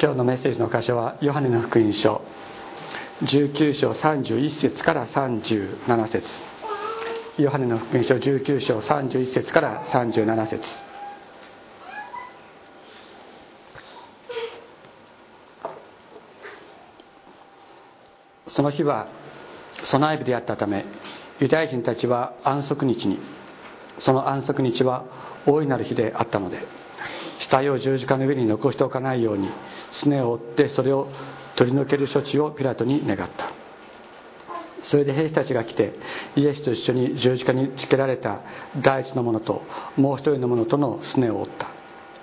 今日のメッセージの箇所はヨハネの福音書19章31節から37節。ヨハネの福音書19章31節から37節。その日は備え日であったため、ユダヤ人たちは安息日に、その安息日は大いなる日であったので、死体を十字架の上に残しておかないように、すねを折ってそれを取り除ける処置をピラトに願った。それで兵士たちが来て、イエスと一緒に十字架につけられた第一の者ともう一人の者とのすねを折った。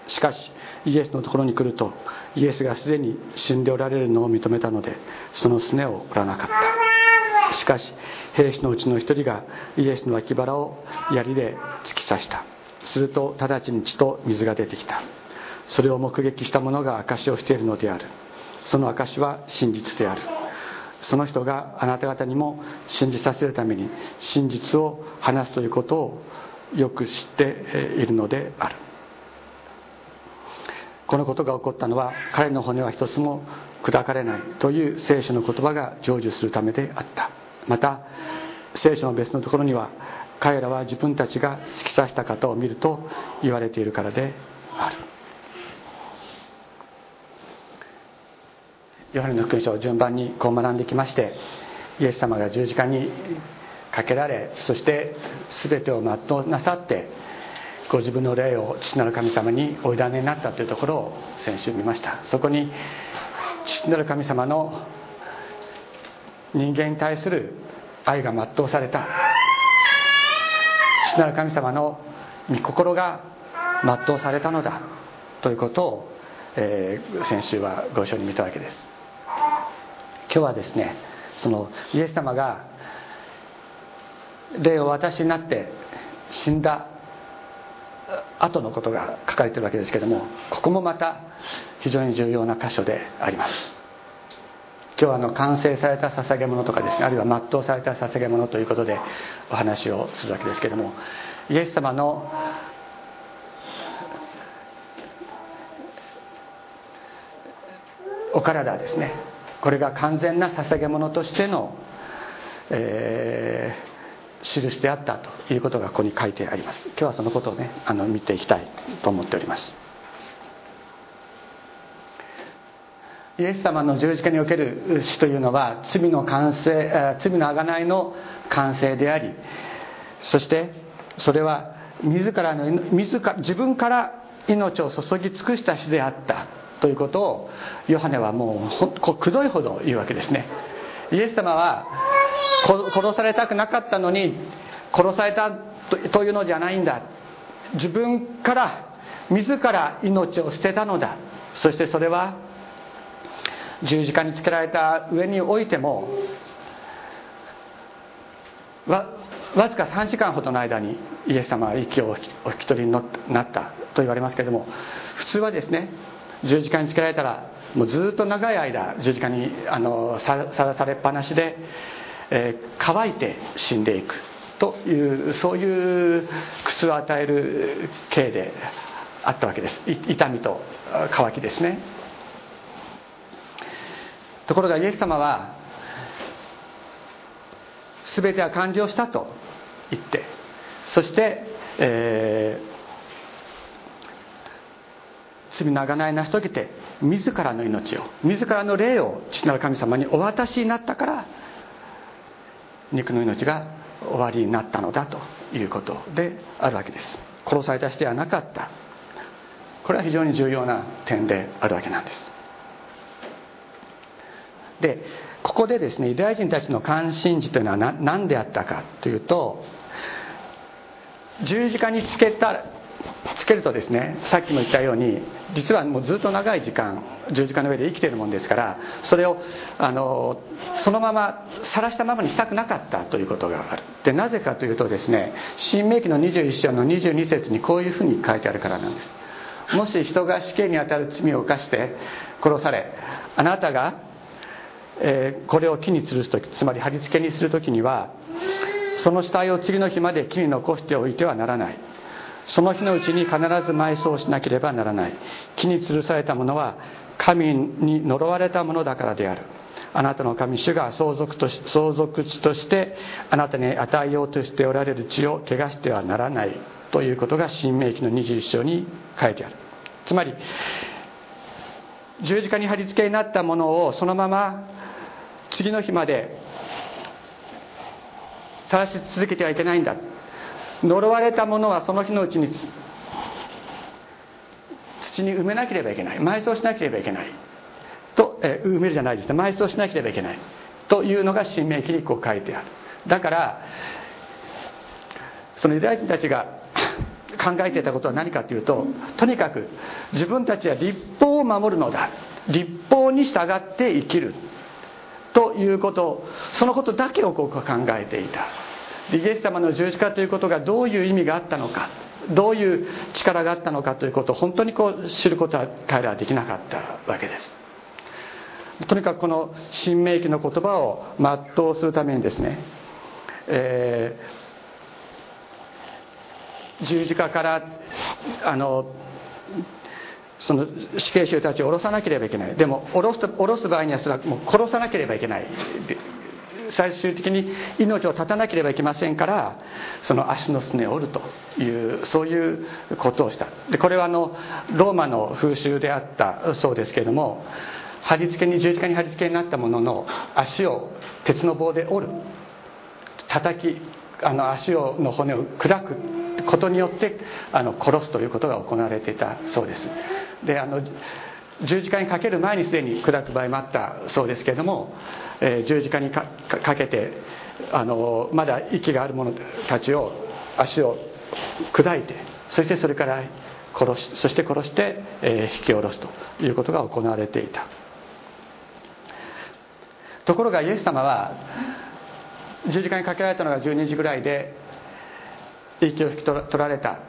しかしイエスのところに来ると、イエスがすでに死んでおられるのを認めたので、そのすねを折らなかった。しかし兵士のうちの一人がイエスの脇腹を槍で突き刺した。すると直ちに血と水が出てきた。それを目撃した者が証しをしているのである。その証は真実である。その人があなた方にも信じさせるために、真実を話すということをよく知っているのである。このことが起こったのは、彼の骨は一つも砕かれないという聖書の言葉が成就するためであった。また聖書の別のところには、彼らは自分たちが突き刺した方を見ると言われているからである。ヨハネの福音書を順番にこう学んできまして、イエス様が十字架にかけられ、そして全てを全うなさってご自分の霊を父なる神様にお委ねになったというところを先週見ました。そこに父なる神様の人間に対する愛が全うされた、父なる神様の御心が全うされたのだということを、先週はご一緒に見たわけです。今日はですね、そのイエス様が霊を私になって死んだ後のことが書かれているわけですけれども、ここもまた非常に重要な箇所であります。今日は完成された捧げ物とかですね、あるいは全うされた捧げ物ということでお話をするわけですけれども、イエス様のお体ですね、これが完全な捧げ物としての、印であったということがここに書いてあります。今日はそのことをね、見ていきたいと思っております。イエス様の十字架における死というのは、罪のあがないの完成であり、そしてそれは自分から命を注ぎ尽くした死であったということを、ヨハネはもうくどいほど言うわけですね。イエス様は殺されたくなかったのに殺されたというのじゃないんだ、自分から自ら命を捨てたのだ、そしてそれは十字架につけられた上においても わずか3時間ほどの間にイエス様は息をお引き取りになったと言われますけれども、普通はですね、十字架につけられたらもうずっと長い間十字架にさらされっぱなしで、乾いて死んでいくという、そういう苦痛を与える刑であったわけです。痛みと乾きですね。ところがイエス様は、全ては完了したと言って、そして、罪のあがない成し遂げて、自らの命を、自らの霊を父なる神様にお渡しになったから、肉の命が終わりになったのだということであるわけです。殺された死ではなかった、これは非常に重要な点であるわけなんです。で、ここでですね、ユダヤ人たちの関心事というのは何であったかというと、十字架につけるとですね、さっきも言ったように、実はもうずっと長い時間十字架の上で生きているもんですから、それをそのまま晒したままにしたくなかったということがある。で、なぜかというとですね、申命記の21章の22節にこういうふうに書いてあるからなんです。もし人が死刑にあたる罪を犯して殺され、あなたが、これを木に吊るすとき、つまり貼り付けにするときには、その死体を次の日まで木に残しておいてはならない。その日のうちに必ず埋葬しなければならない。木に吊るされたものは神に呪われたものだからである。あなたの神主が相続地としてあなたに与えようとしておられる地を汚してはならないということが申命記の21章に書いてある。つまり十字架に貼り付けになったものをそのまま次の日まで晒し続けてはいけないんだ。呪われたものはその日のうちに土に埋めなければいけない、埋葬しなければいけないと、埋めるじゃないですね、埋葬しなければいけないというのが申命記にこう書いてある。だからそのユダヤ人たちが考えていたことは何かというと、とにかく自分たちは律法を守るのだ、律法に従って生きるということ、そのことだけをこう考えていた。イエス様の十字架ということがどういう意味があったのか、どういう力があったのかということを本当にこう知ることは彼らはできなかったわけです。とにかくこの申命記の言葉を全うするためにですね、十字架からその死刑囚たちを下ろさなければいけない。でも下ろす場合にはそれはもう殺さなければいけない、最終的に命を絶たなければいけませんから、その足のすねを折るという、そういうことをした。でこれはローマの風習であったそうですけれども、十字架に貼り付けになったものの足を鉄の棒で折る、叩き足の骨を砕くことによって殺すということが行われていたそうです。で十字架にかける前にすでに砕く場合もあったそうですけれども、十字架にかけてまだ息がある者たちを足を砕いて、そしてそれから殺して、引き下ろすということが行われていた。ところがイエス様は十字架にかけられたのが12時ぐらいで、息を引き取られた、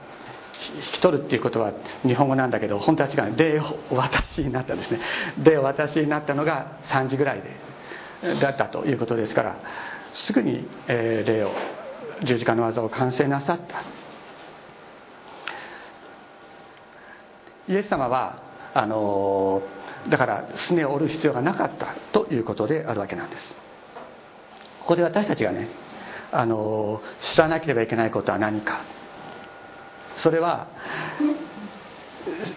引き取るっていうことは日本語なんだけど、本当は違う、霊をお渡しになったんですね。霊をお渡しになったのが3時ぐらいだったということですから、すぐに霊を、十字架の技を完成なさった。イエス様はだからすねを折る必要がなかったということであるわけなんです。ここで私たちがね、知らなければいけないことは何か、それは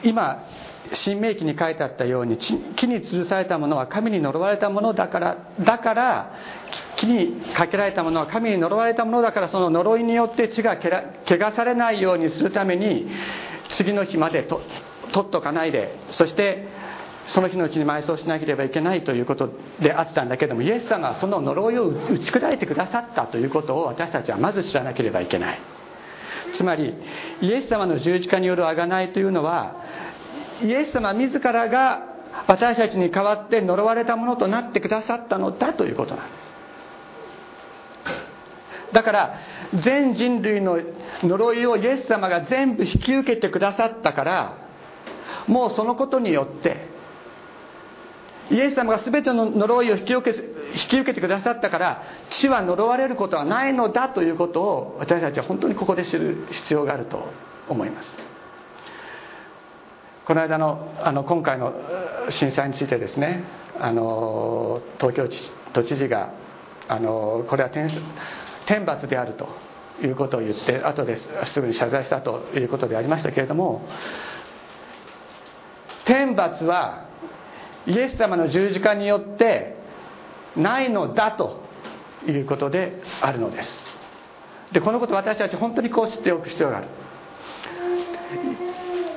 今申命記に書いてあったように、木に吊るされたものは神に呪われたものだから木にかけられたものは神に呪われたものだから、その呪いによって血が汚されないようにするために次の日まで取っとかないで、そしてその日のうちに埋葬しなければいけないということであったんだけども、イエス様はその呪いを打ち砕いてくださったということを私たちはまず知らなければいけない。つまりイエス様の十字架による贖いというのは、イエス様自らが私たちに代わって呪われたものとなってくださったのだということなんです。だから全人類の呪いをイエス様が全部引き受けてくださったから、もうそのことによってイエス様が全ての呪いを引き受けてくださったから、地は呪われることはないのだということを私たちは本当にここで知る必要があると思います。この間今回の震災についてですね、東京都知事がこれは天罰であるということを言って、後ですぐに謝罪したということでありましたけれども、天罰はイエス様の十字架によってないのだということであるのです。でこのことを私たち本当にこう知っておく必要がある。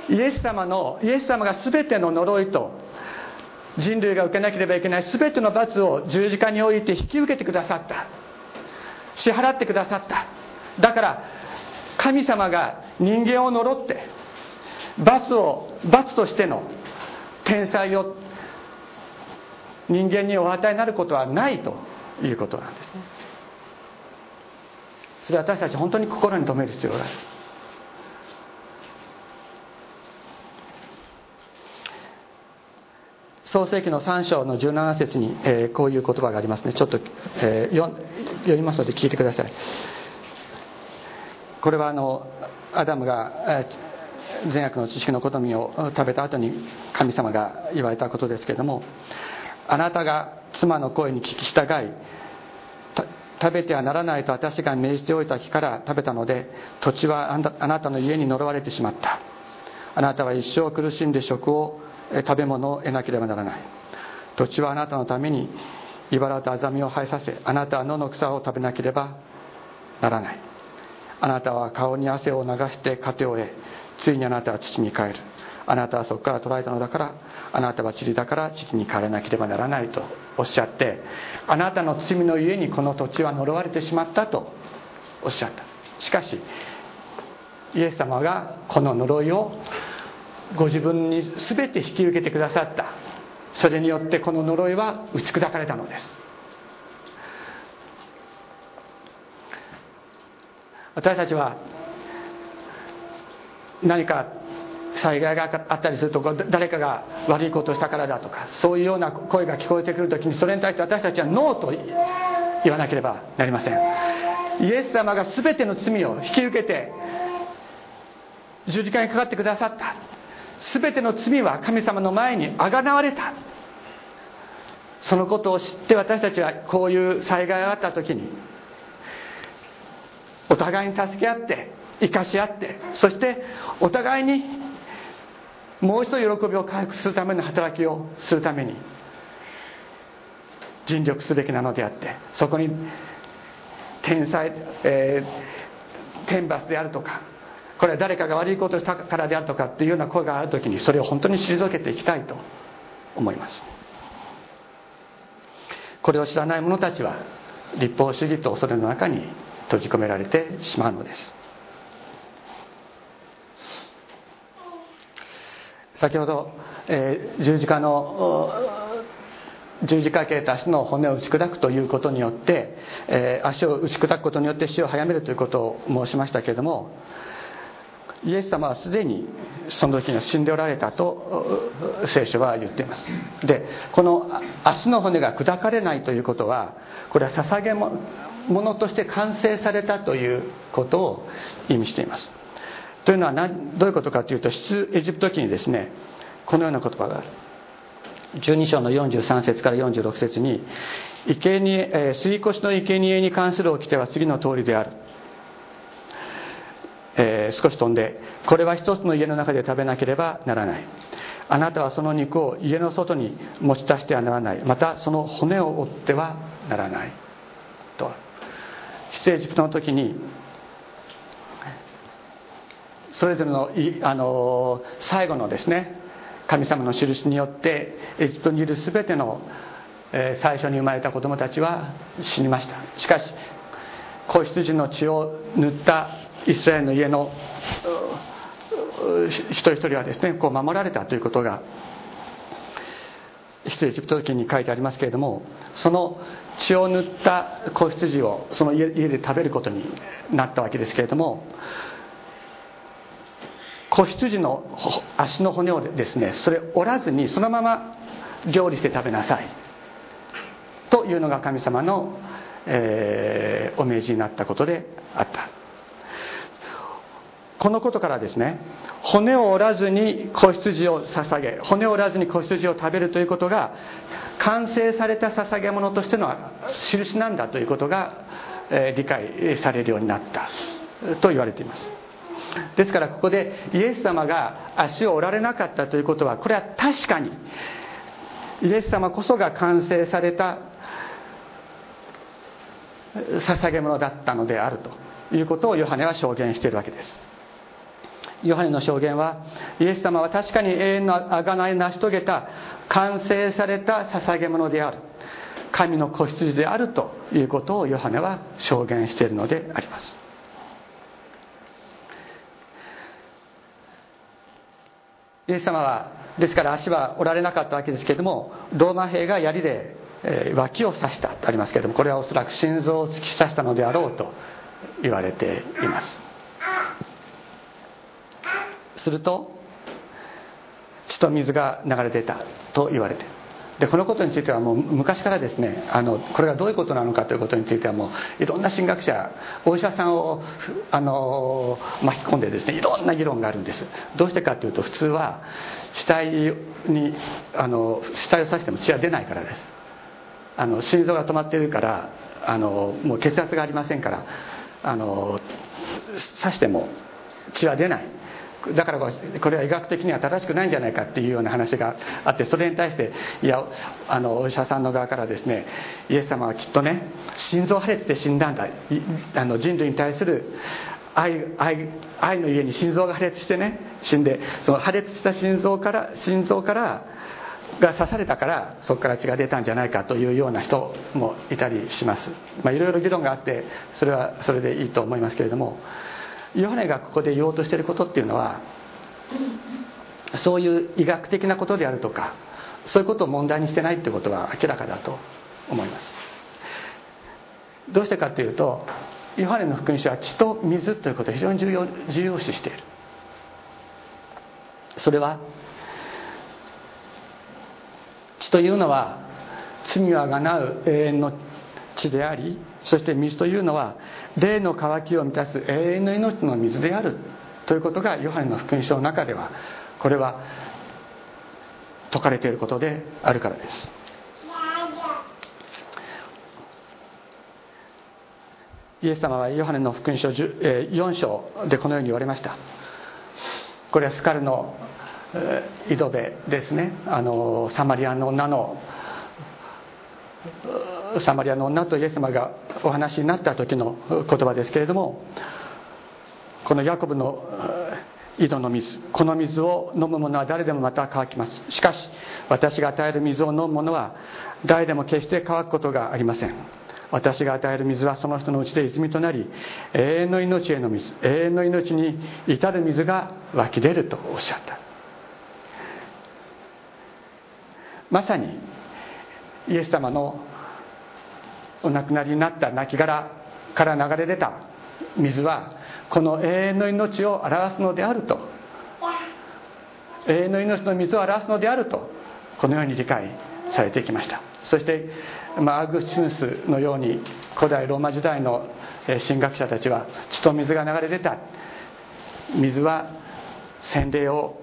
イエス様が全ての呪いと人類が受けなければいけない全ての罰を十字架において引き受けてくださった、支払ってくださった。だから神様が人間を呪って罰としての天災を人間にお与えになることはないということなんですね。それは私たち本当に心に留める必要がある。創世記の3章の17節に、こういう言葉がありますね。ちょっと、読みますので聞いてください。これはアダムが善悪の知識の好みを食べた後に神様が言われたことですけれども、あなたが妻の声に聞き従い、食べてはならないと私が命じておいた日から食べたので、土地はあなたの家に呪われてしまった。あなたは一生苦しんで食べ物を得なければならない。土地はあなたのために茨とアザミを生えさせ、あなたは野の草を食べなければならない。あなたは顔に汗を流して糧を得、ついにあなたは土に帰る。あなたはそこから捕らえたのだから、あなたは塵だから土に帰らなければならないとおっしゃって、あなたの罪のゆえにこの土地は呪われてしまったとおっしゃった。しかしイエス様がこの呪いをご自分に全て引き受けてくださった。それによってこの呪いは打ち砕かれたのです。私たちは何か災害があったりすると、誰かが悪いことをしたからだとか、そういうような声が聞こえてくるときに、それに対して私たちはノーと言わなければなりません。イエス様が全ての罪を引き受けて十字架にかかってくださった。すべての罪は神様の前にあがなわれた。そのことを知って、私たちはこういう災害があった時にお互いに助け合って生かし合って、そしてお互いにもう一度喜びを回復するための働きをするために尽力すべきなのであって、そこに天罰であるとか、これは誰かが悪いことをしたからであるとかっていうような声があるときに、それを本当に退けていきたいと思います。これを知らない者たちは立法主義と恐れの中に閉じ込められてしまうのです。先ほど、十字架けた足の骨を打ち砕くということによって、足を打ち砕くことによって死を早めるということを申しましたけれども、イエス様はすでにその時には死んでおられたと聖書は言っています。で、この足の骨が砕かれないということは、これは捧げ物として完成されたということを意味しています。というのはどういうことかというと、出エジプト記にですね、このような言葉がある。12章の43節から46節に、杉越の生贄に関する掟は次の通りである。少し飛んで、これは一つの家の中で食べなければならない。あなたはその肉を家の外に持ち出してはならない。またその骨を折ってはならないと。出エジプトの時に、それぞれの最後のですね、神様の印によってエジプトにいる全ての最初に生まれた子供たちは死にました。しかし子羊の血を塗ったイスラエルの家の一人一人はですね、こう守られたということが出エジプト記に書いてありますけれども、その血を塗った子羊をその家で食べることになったわけですけれども、子羊の足の骨をですね、それ折らずにそのまま料理して食べなさいというのが神様の、お命じになったことであった。このことからですね、骨を折らずに子羊を捧げ、骨を折らずに子羊を食べるということが完成された捧げ物としての印なんだということが、理解されるようになったと言われています。ですからここでイエス様が足を折られなかったということは、これは確かにイエス様こそが完成された捧げ物だったのであるということをヨハネは証言しているわけです。ヨハネの証言は、イエス様は確かに永遠の贖いを成し遂げた完成された捧げ物である、神の子羊であるということをヨハネは証言しているのであります。イエス様はですから足は折られなかったわけですけれども、ローマ兵が槍で脇を刺したとありますけれども、これはおそらく心臓を突き刺したのであろうと言われています。すると血と水が流れ出たと言われて、でこのことについてはもう昔からですね、これがどういうことなのかということについてはもういろんな神学者、お医者さんを巻き込んでですね、いろんな議論があるんです。どうしてかというと、普通は死体を刺しても血は出ないからです。心臓が止まっているから、もう血圧がありませんから、刺しても血は出ない。だからこれは医学的には正しくないんじゃないかっていうような話があって、それに対して、いや、お医者さんの側からですね、イエス様はきっとね、心臓破裂で死んだんだ、人類に対する愛のゆえに心臓が破裂してね、死んで、その破裂した心臓が刺されたから、そこから血が出たんじゃないかというような人もいたりします。いろいろ議論があって、それはそれでいいと思いますけれども、ヨハネがここで言おうとしていることっていうのは、そういう医学的なことであるとか、そういうことを問題にしてないってことは明らかだと思います。どうしてかというと、ヨハネの福音書は血と水ということを非常に重要視している。それは、血というのは罪は贖う永遠の血であり、そして水というのは霊の渇きを満たす永遠の命の水であるということが、ヨハネの福音書の中ではこれは説かれていることであるからです。イエス様はヨハネの福音書4章でこのように言われました。これはスカルの井戸辺ですね。サマリアの女とイエス様がお話になった時の言葉ですけれども、このヤコブの井戸の水、この水を飲む者は誰でもまた乾きます。しかし私が与える水を飲む者は誰でも決して乾くことがありません。私が与える水はその人のうちで泉となり、永遠の命への水、永遠の命に至る水が湧き出るとおっしゃった。まさにイエス様のお亡くなりになった亡骸から流れ出た水は、この永遠の命を表すのであると、永遠の命の水を表すのであると、このように理解されてきました。そしてアウグスチヌスのように古代ローマ時代の神学者たちは、血と水が流れ出た、水は洗礼を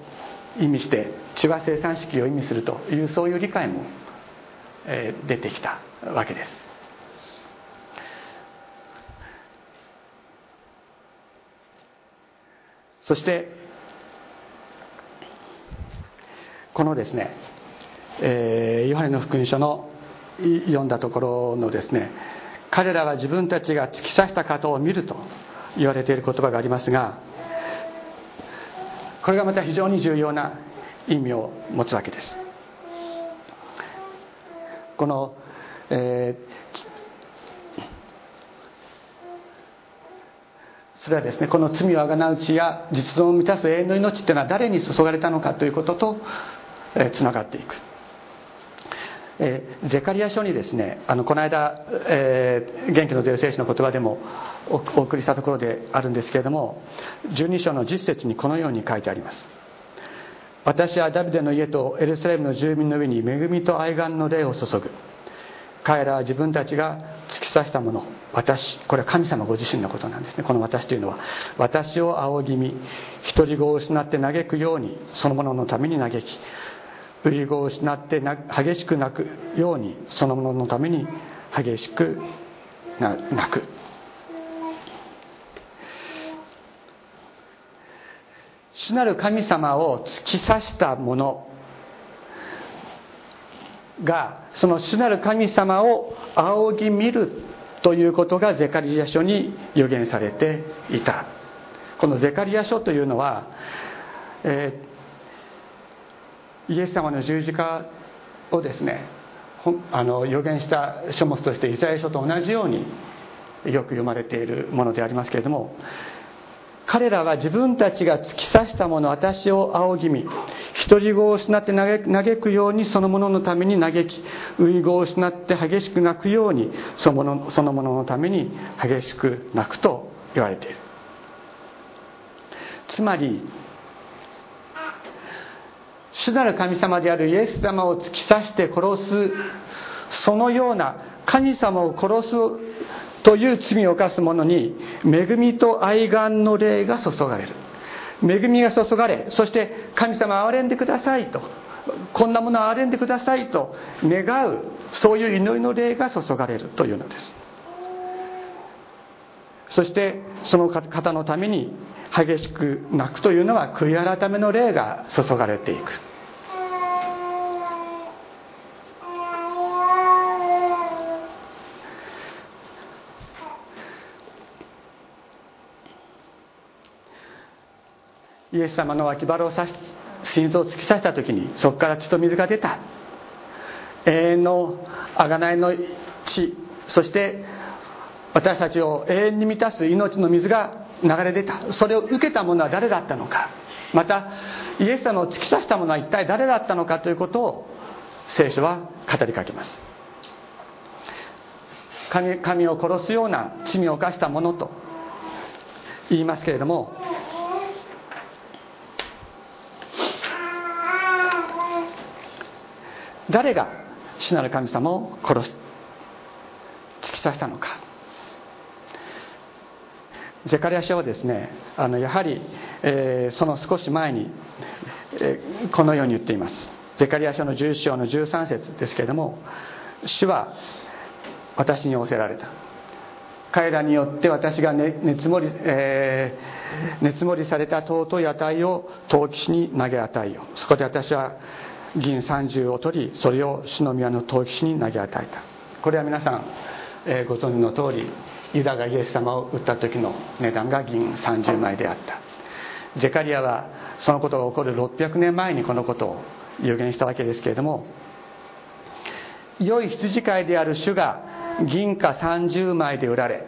意味して、血は生産式を意味するという、そういう理解も出てきたわけです。そしてこのですね、ヨハネの福音書の読んだところのですね、彼らは自分たちが突き刺した方を見ると言われている言葉がありますが、これがまた非常に重要な意味を持つわけです。この、それはですね、この罪をあがなう血や実存を満たす永遠の命っていうのは誰に注がれたのかということとつながっていく。ゼカリア書にですね、この間、元気の出る聖書の言葉でもお送りしたところであるんですけれども、12章の10節にこのように書いてあります。私はダビデの家とエルサレムの住民の上に恵みと愛願の霊を注ぐ。彼らは自分たちが突き刺したもの、私、これは神様ご自身のことなんですね。この私というのは、私を仰ぎ見、独り子を失って嘆くようにそのもののために嘆き、売り子を失って激しく泣くようにそのもののために激しく泣く。主なる神様を突き刺したものが、その主なる神様を仰ぎ見るということがゼカリア書に予言されていた。このゼカリア書というのは、イエス様の十字架をですね、予言した書物としてイザヤ書と同じようによく読まれているものでありますけれども、彼らは自分たちが突き刺したもの、私を仰ぎ見、独り子を失って嘆くようにそのもののために嘆き、遺子を失って激しく泣くようにそのもののために激しく泣くと言われている。つまり主なる神様であるイエス様を突き刺して殺す、そのような神様を殺すという罪を犯す者に恵みと愛願の霊が注がれる。恵みが注がれ、そして神様憐れんでくださいと、こんなもの憐れんでくださいと願う、そういう祈りの霊が注がれるというのです。そしてその方のために激しく泣くというのは悔い改めの霊が注がれていく。イエス様の脇腹を刺し、心臓を突き刺した時にそこから血と水が出た。永遠の贖いの血、そして私たちを永遠に満たす命の水が流れ出た。それを受けた者は誰だったのか、またイエス様を突き刺した者は一体誰だったのかということを聖書は語りかけます。 神を殺すような罪を犯した者と言いますけれども、誰が主なる神様を殺し突き刺したのか。ゼカリヤ書はですね、やはり、その少し前に、このように言っています。ゼカリヤ書の11章の13節ですけれども、主は私に仰せられた、彼らによって私が 熱盛りされた尊い値を陶器師に投げ与えよ。そこで私は銀30を取り、それを主の宮の陶器師に投げ与えた。これは皆さん、ご存知の通り、ユダがイエス様を売った時の値段が銀30枚であった。ゼカリヤはそのことが起こる600年前にこのことを予言したわけですけれども、良い羊飼いである主が銀貨30枚で売られ、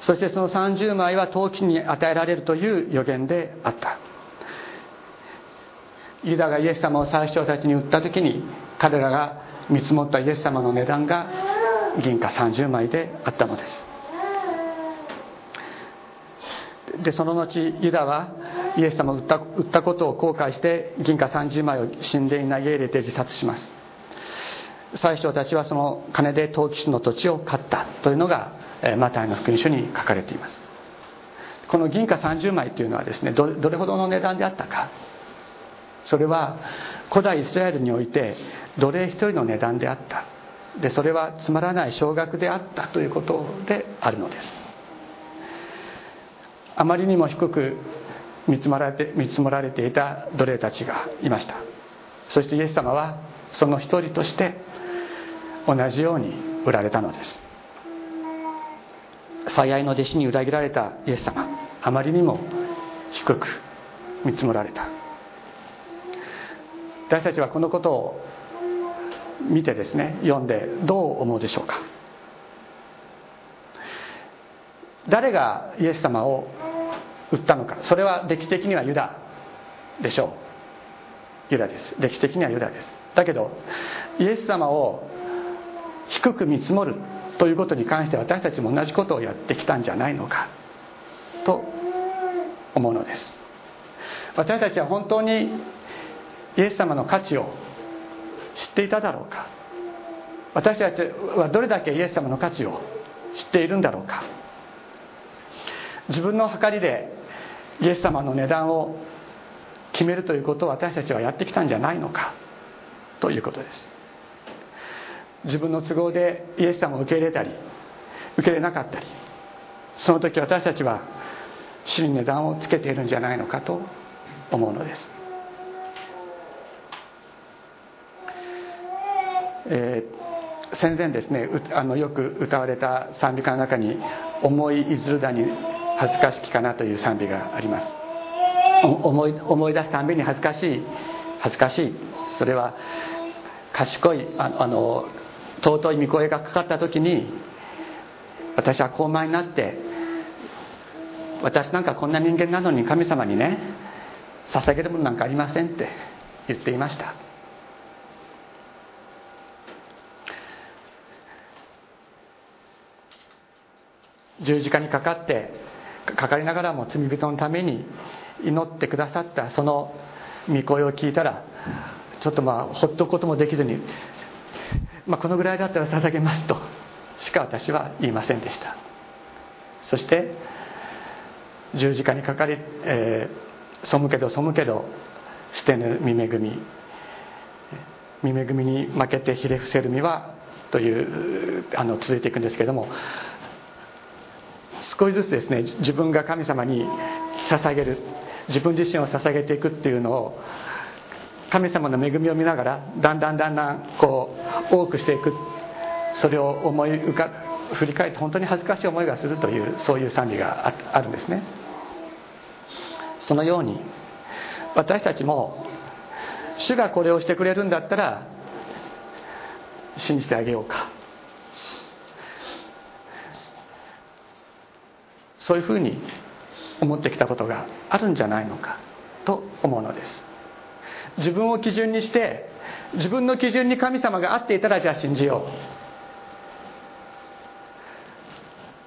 そしてその30枚は陶器に与えられるという予言であった。ユダがイエス様を最初たちに売った時に、彼らが見積もったイエス様の値段が銀貨30枚であったのです。でその後ユダはイエス様を売ったことを後悔して、銀貨30枚を神殿に投げ入れて自殺します。最初たちはその金で陶器師の土地を買ったというのがマタイの福音書に書かれています。この銀貨30枚というのはですね、どれほどの値段であったか、それは古代イスラエルにおいて奴隷一人の値段であった。でそれはつまらない少額であったということであるのです。あまりにも低く見積もられていた奴隷たちがいました。そしてイエス様はその一人として同じように売られたのです。最愛の弟子に裏切られたイエス様、あまりにも低く見積もられた。私たちはこのことを見てですね、読んでどう思うでしょうか。誰がイエス様を売ったのか、それは歴史的にはユダでしょう。ユダです。歴史的にはユダです。だけどイエス様を低く見積もるということに関して、私たちも同じことをやってきたんじゃないのかと思うのです。私たちは本当にイエス様の価値を知っていただろうか。私たちはどれだけイエス様の価値を知っているんだろうか。自分の計りでイエス様の値段を決めるということを私たちはやってきたんじゃないのかということです。自分の都合でイエス様を受け入れたり受け入れなかったり、その時私たちは主に値段をつけているんじゃないのかと思うのです。戦前ですね、よく歌われた賛美歌の中に「思いいずるだに恥ずかしきかな」という賛美があります。思い出すたんびに恥ずかしい恥ずかしい、それは賢い尊い御声がかかった時に、私は高慢になって、私なんかこんな人間なのに神様にね捧げるものなんかありませんって言っていました。十字架にかかりながらも罪人のために祈ってくださったその御声を聞いたら、ちょっとほっとくこともできずに、このぐらいだったら捧げますとしか私は言いませんでした。そして十字架にかかり、背けど捨てぬ御恵み、御恵みに負けてひれ伏せる身はという続いていくんですけれども、少しずつですね、自分が神様に捧げる、自分自身を捧げていくっていうのを神様の恵みを見ながらだんだん多くしていく、それを振り返って本当に恥ずかしい思いがするという、そういう賛美があるんですね。そのように私たちも主がこれをしてくれるんだったら信じてあげようか、そういうふうに思ってきたことがあるんじゃないのかと思うのです。自分を基準にして、自分の基準に神様が合っていたら、じゃあ信じよ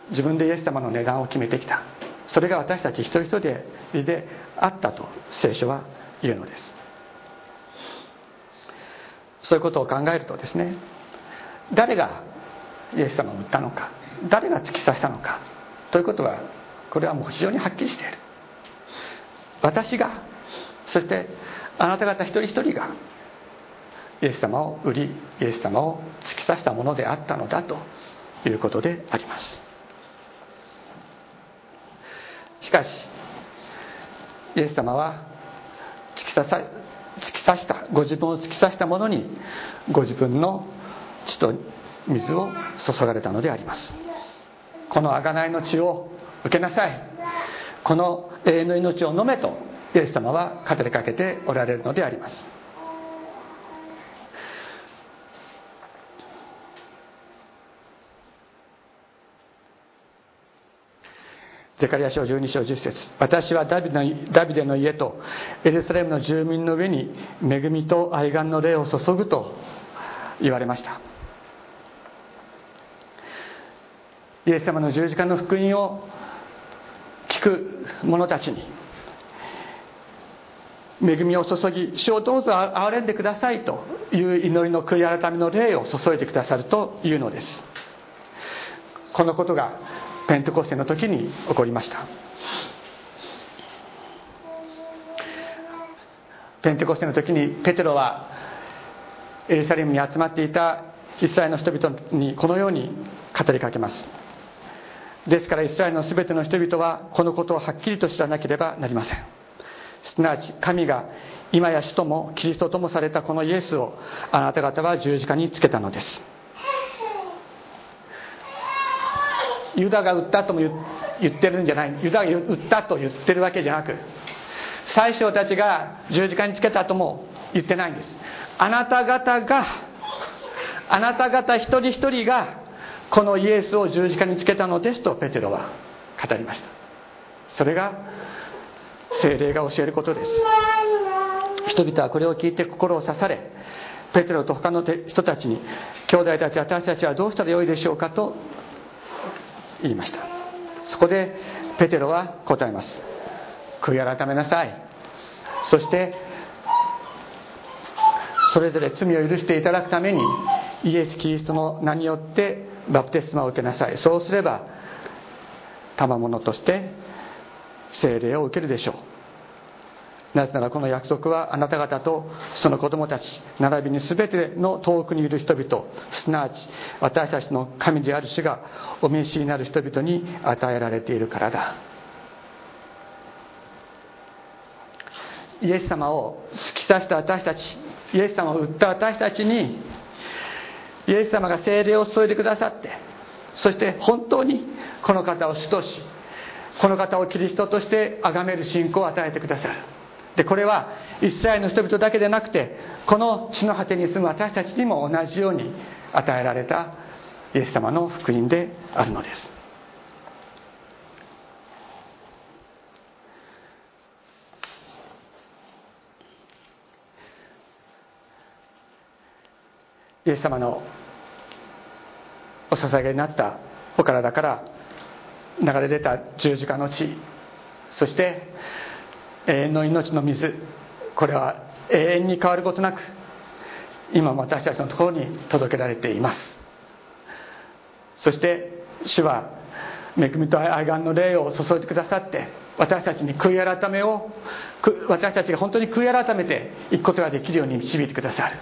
う、自分でイエス様の値段を決めてきた、それが私たち一人一人であったと聖書は言うのです。そういうことを考えるとですね、誰がイエス様を売ったのか、誰が突き刺したのかということは、これはもう非常にはっきりしている。私が、そしてあなた方一人一人がイエス様を売り、イエス様を突き刺したものであったのだということであります。しかしイエス様は突き刺したご自分を突き刺したものにご自分の血と水を注がれたのであります。この贖いの血を受けなさい、この永遠の命を飲めとイエス様は語りかけておられるのであります。ゼカリヤ書12章10節、私はダビデの家とエルサレムの住民の上に恵みと愛願の霊を注ぐと言われました。イエス様の十字架の福音を聞く者たちに恵みを注ぎ、主をどうぞ憐れんでくださいという祈りの悔い改めの霊を注いでくださるというのです。このことがペンテコステの時に起こりました。ペンテコステの時にペテロはエルサレムに集まっていたイスラエルの人々にこのように語りかけます。ですからイスラエルのすべての人々はこのことをはっきりと知らなければなりません。すなわち神が今や主ともキリストともされたこのイエスをあなた方は十字架につけたのです。ユダが売ったとも言ってるんじゃない、ユダが売ったと言ってるわけじゃなく、宰相たちが十字架につけたとも言ってないんです。あなた方一人一人がこのイエスを十字架につけたのですとペテロは語りました。それが聖霊が教えることです。人々はこれを聞いて心を刺され、ペテロと他の人たちに、兄弟たち、私たちはどうしたらよいでしょうかと言いました。そこでペテロは答えます。悔い改めなさい、そしてそれぞれ罪を許していただくためにイエス・キリストの名によってバプテスマを受けなさい、そうすれば賜物として聖霊を受けるでしょう。なぜならこの約束はあなた方とその子供たち並びに全ての遠くにいる人々、すなわち私たちの神である主がお召しになる人々に与えられているからだ。イエス様を突き刺した私たち、イエス様を売った私たちにイエス様が聖霊を注いでくださって、そして本当にこの方を主とし、この方をキリストとして崇める信仰を与えてくださる。でこれはイスラエルの人々だけでなくて、この地の果てに住む私たちにも同じように与えられたイエス様の福音であるのです。イエス様のお捧げになったお体から流れ出た十字架の血、そして永遠の命の水、これは永遠に変わることなく今私たちのところに届けられています。そして主は恵みと愛願の霊を注いでくださって、私たちに悔い改めを、私たちが本当に悔い改めていくことができるように導いてくださる。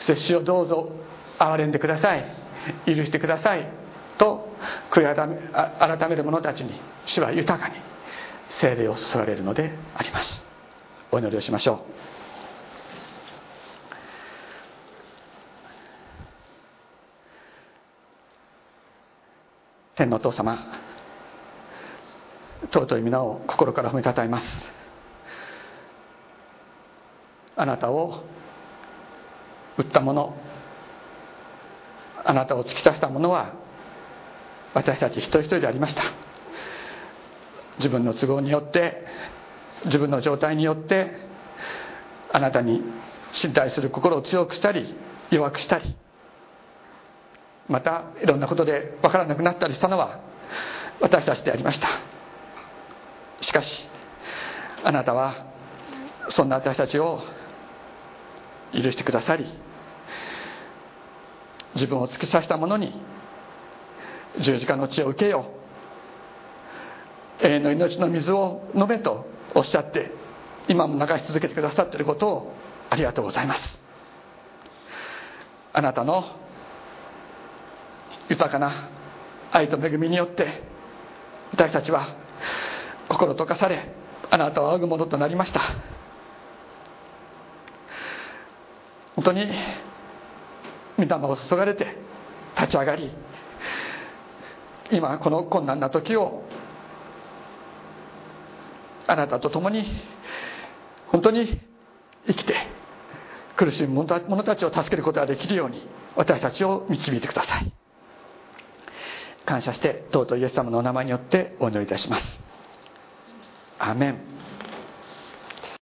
そして主をどうぞ憐れんでください、許してくださいと悔い改める者たちに主は豊かに聖霊を注がれるのであります。お祈りをしましょう。天のお父様、尊い皆を心から褒めたたえます。あなたを売った者、あなたを突き刺した者は私たち一人一人でありました。自分の都合によって、自分の状態によってあなたに信頼する心を強くしたり弱くしたり、またいろんなことで分からなくなったりしたのは私たちでありました。しかしあなたはそんな私たちを許してくださり、自分を突き刺した者に十字架の血を受けよ、永遠の命の水を飲めとおっしゃって今も流し続けてくださっていることをありがとうございます。あなたの豊かな愛と恵みによって私たちは心溶かされ、あなたを仰ぐ者となりました。本当に御霊を注がれて立ち上がり、今この困難な時をあなたと共に本当に生きて、苦しむ者たちを助けることができるように私たちを導いてください。感謝して、尊いイエス様のお名前によってお祈りいたします。アーメン。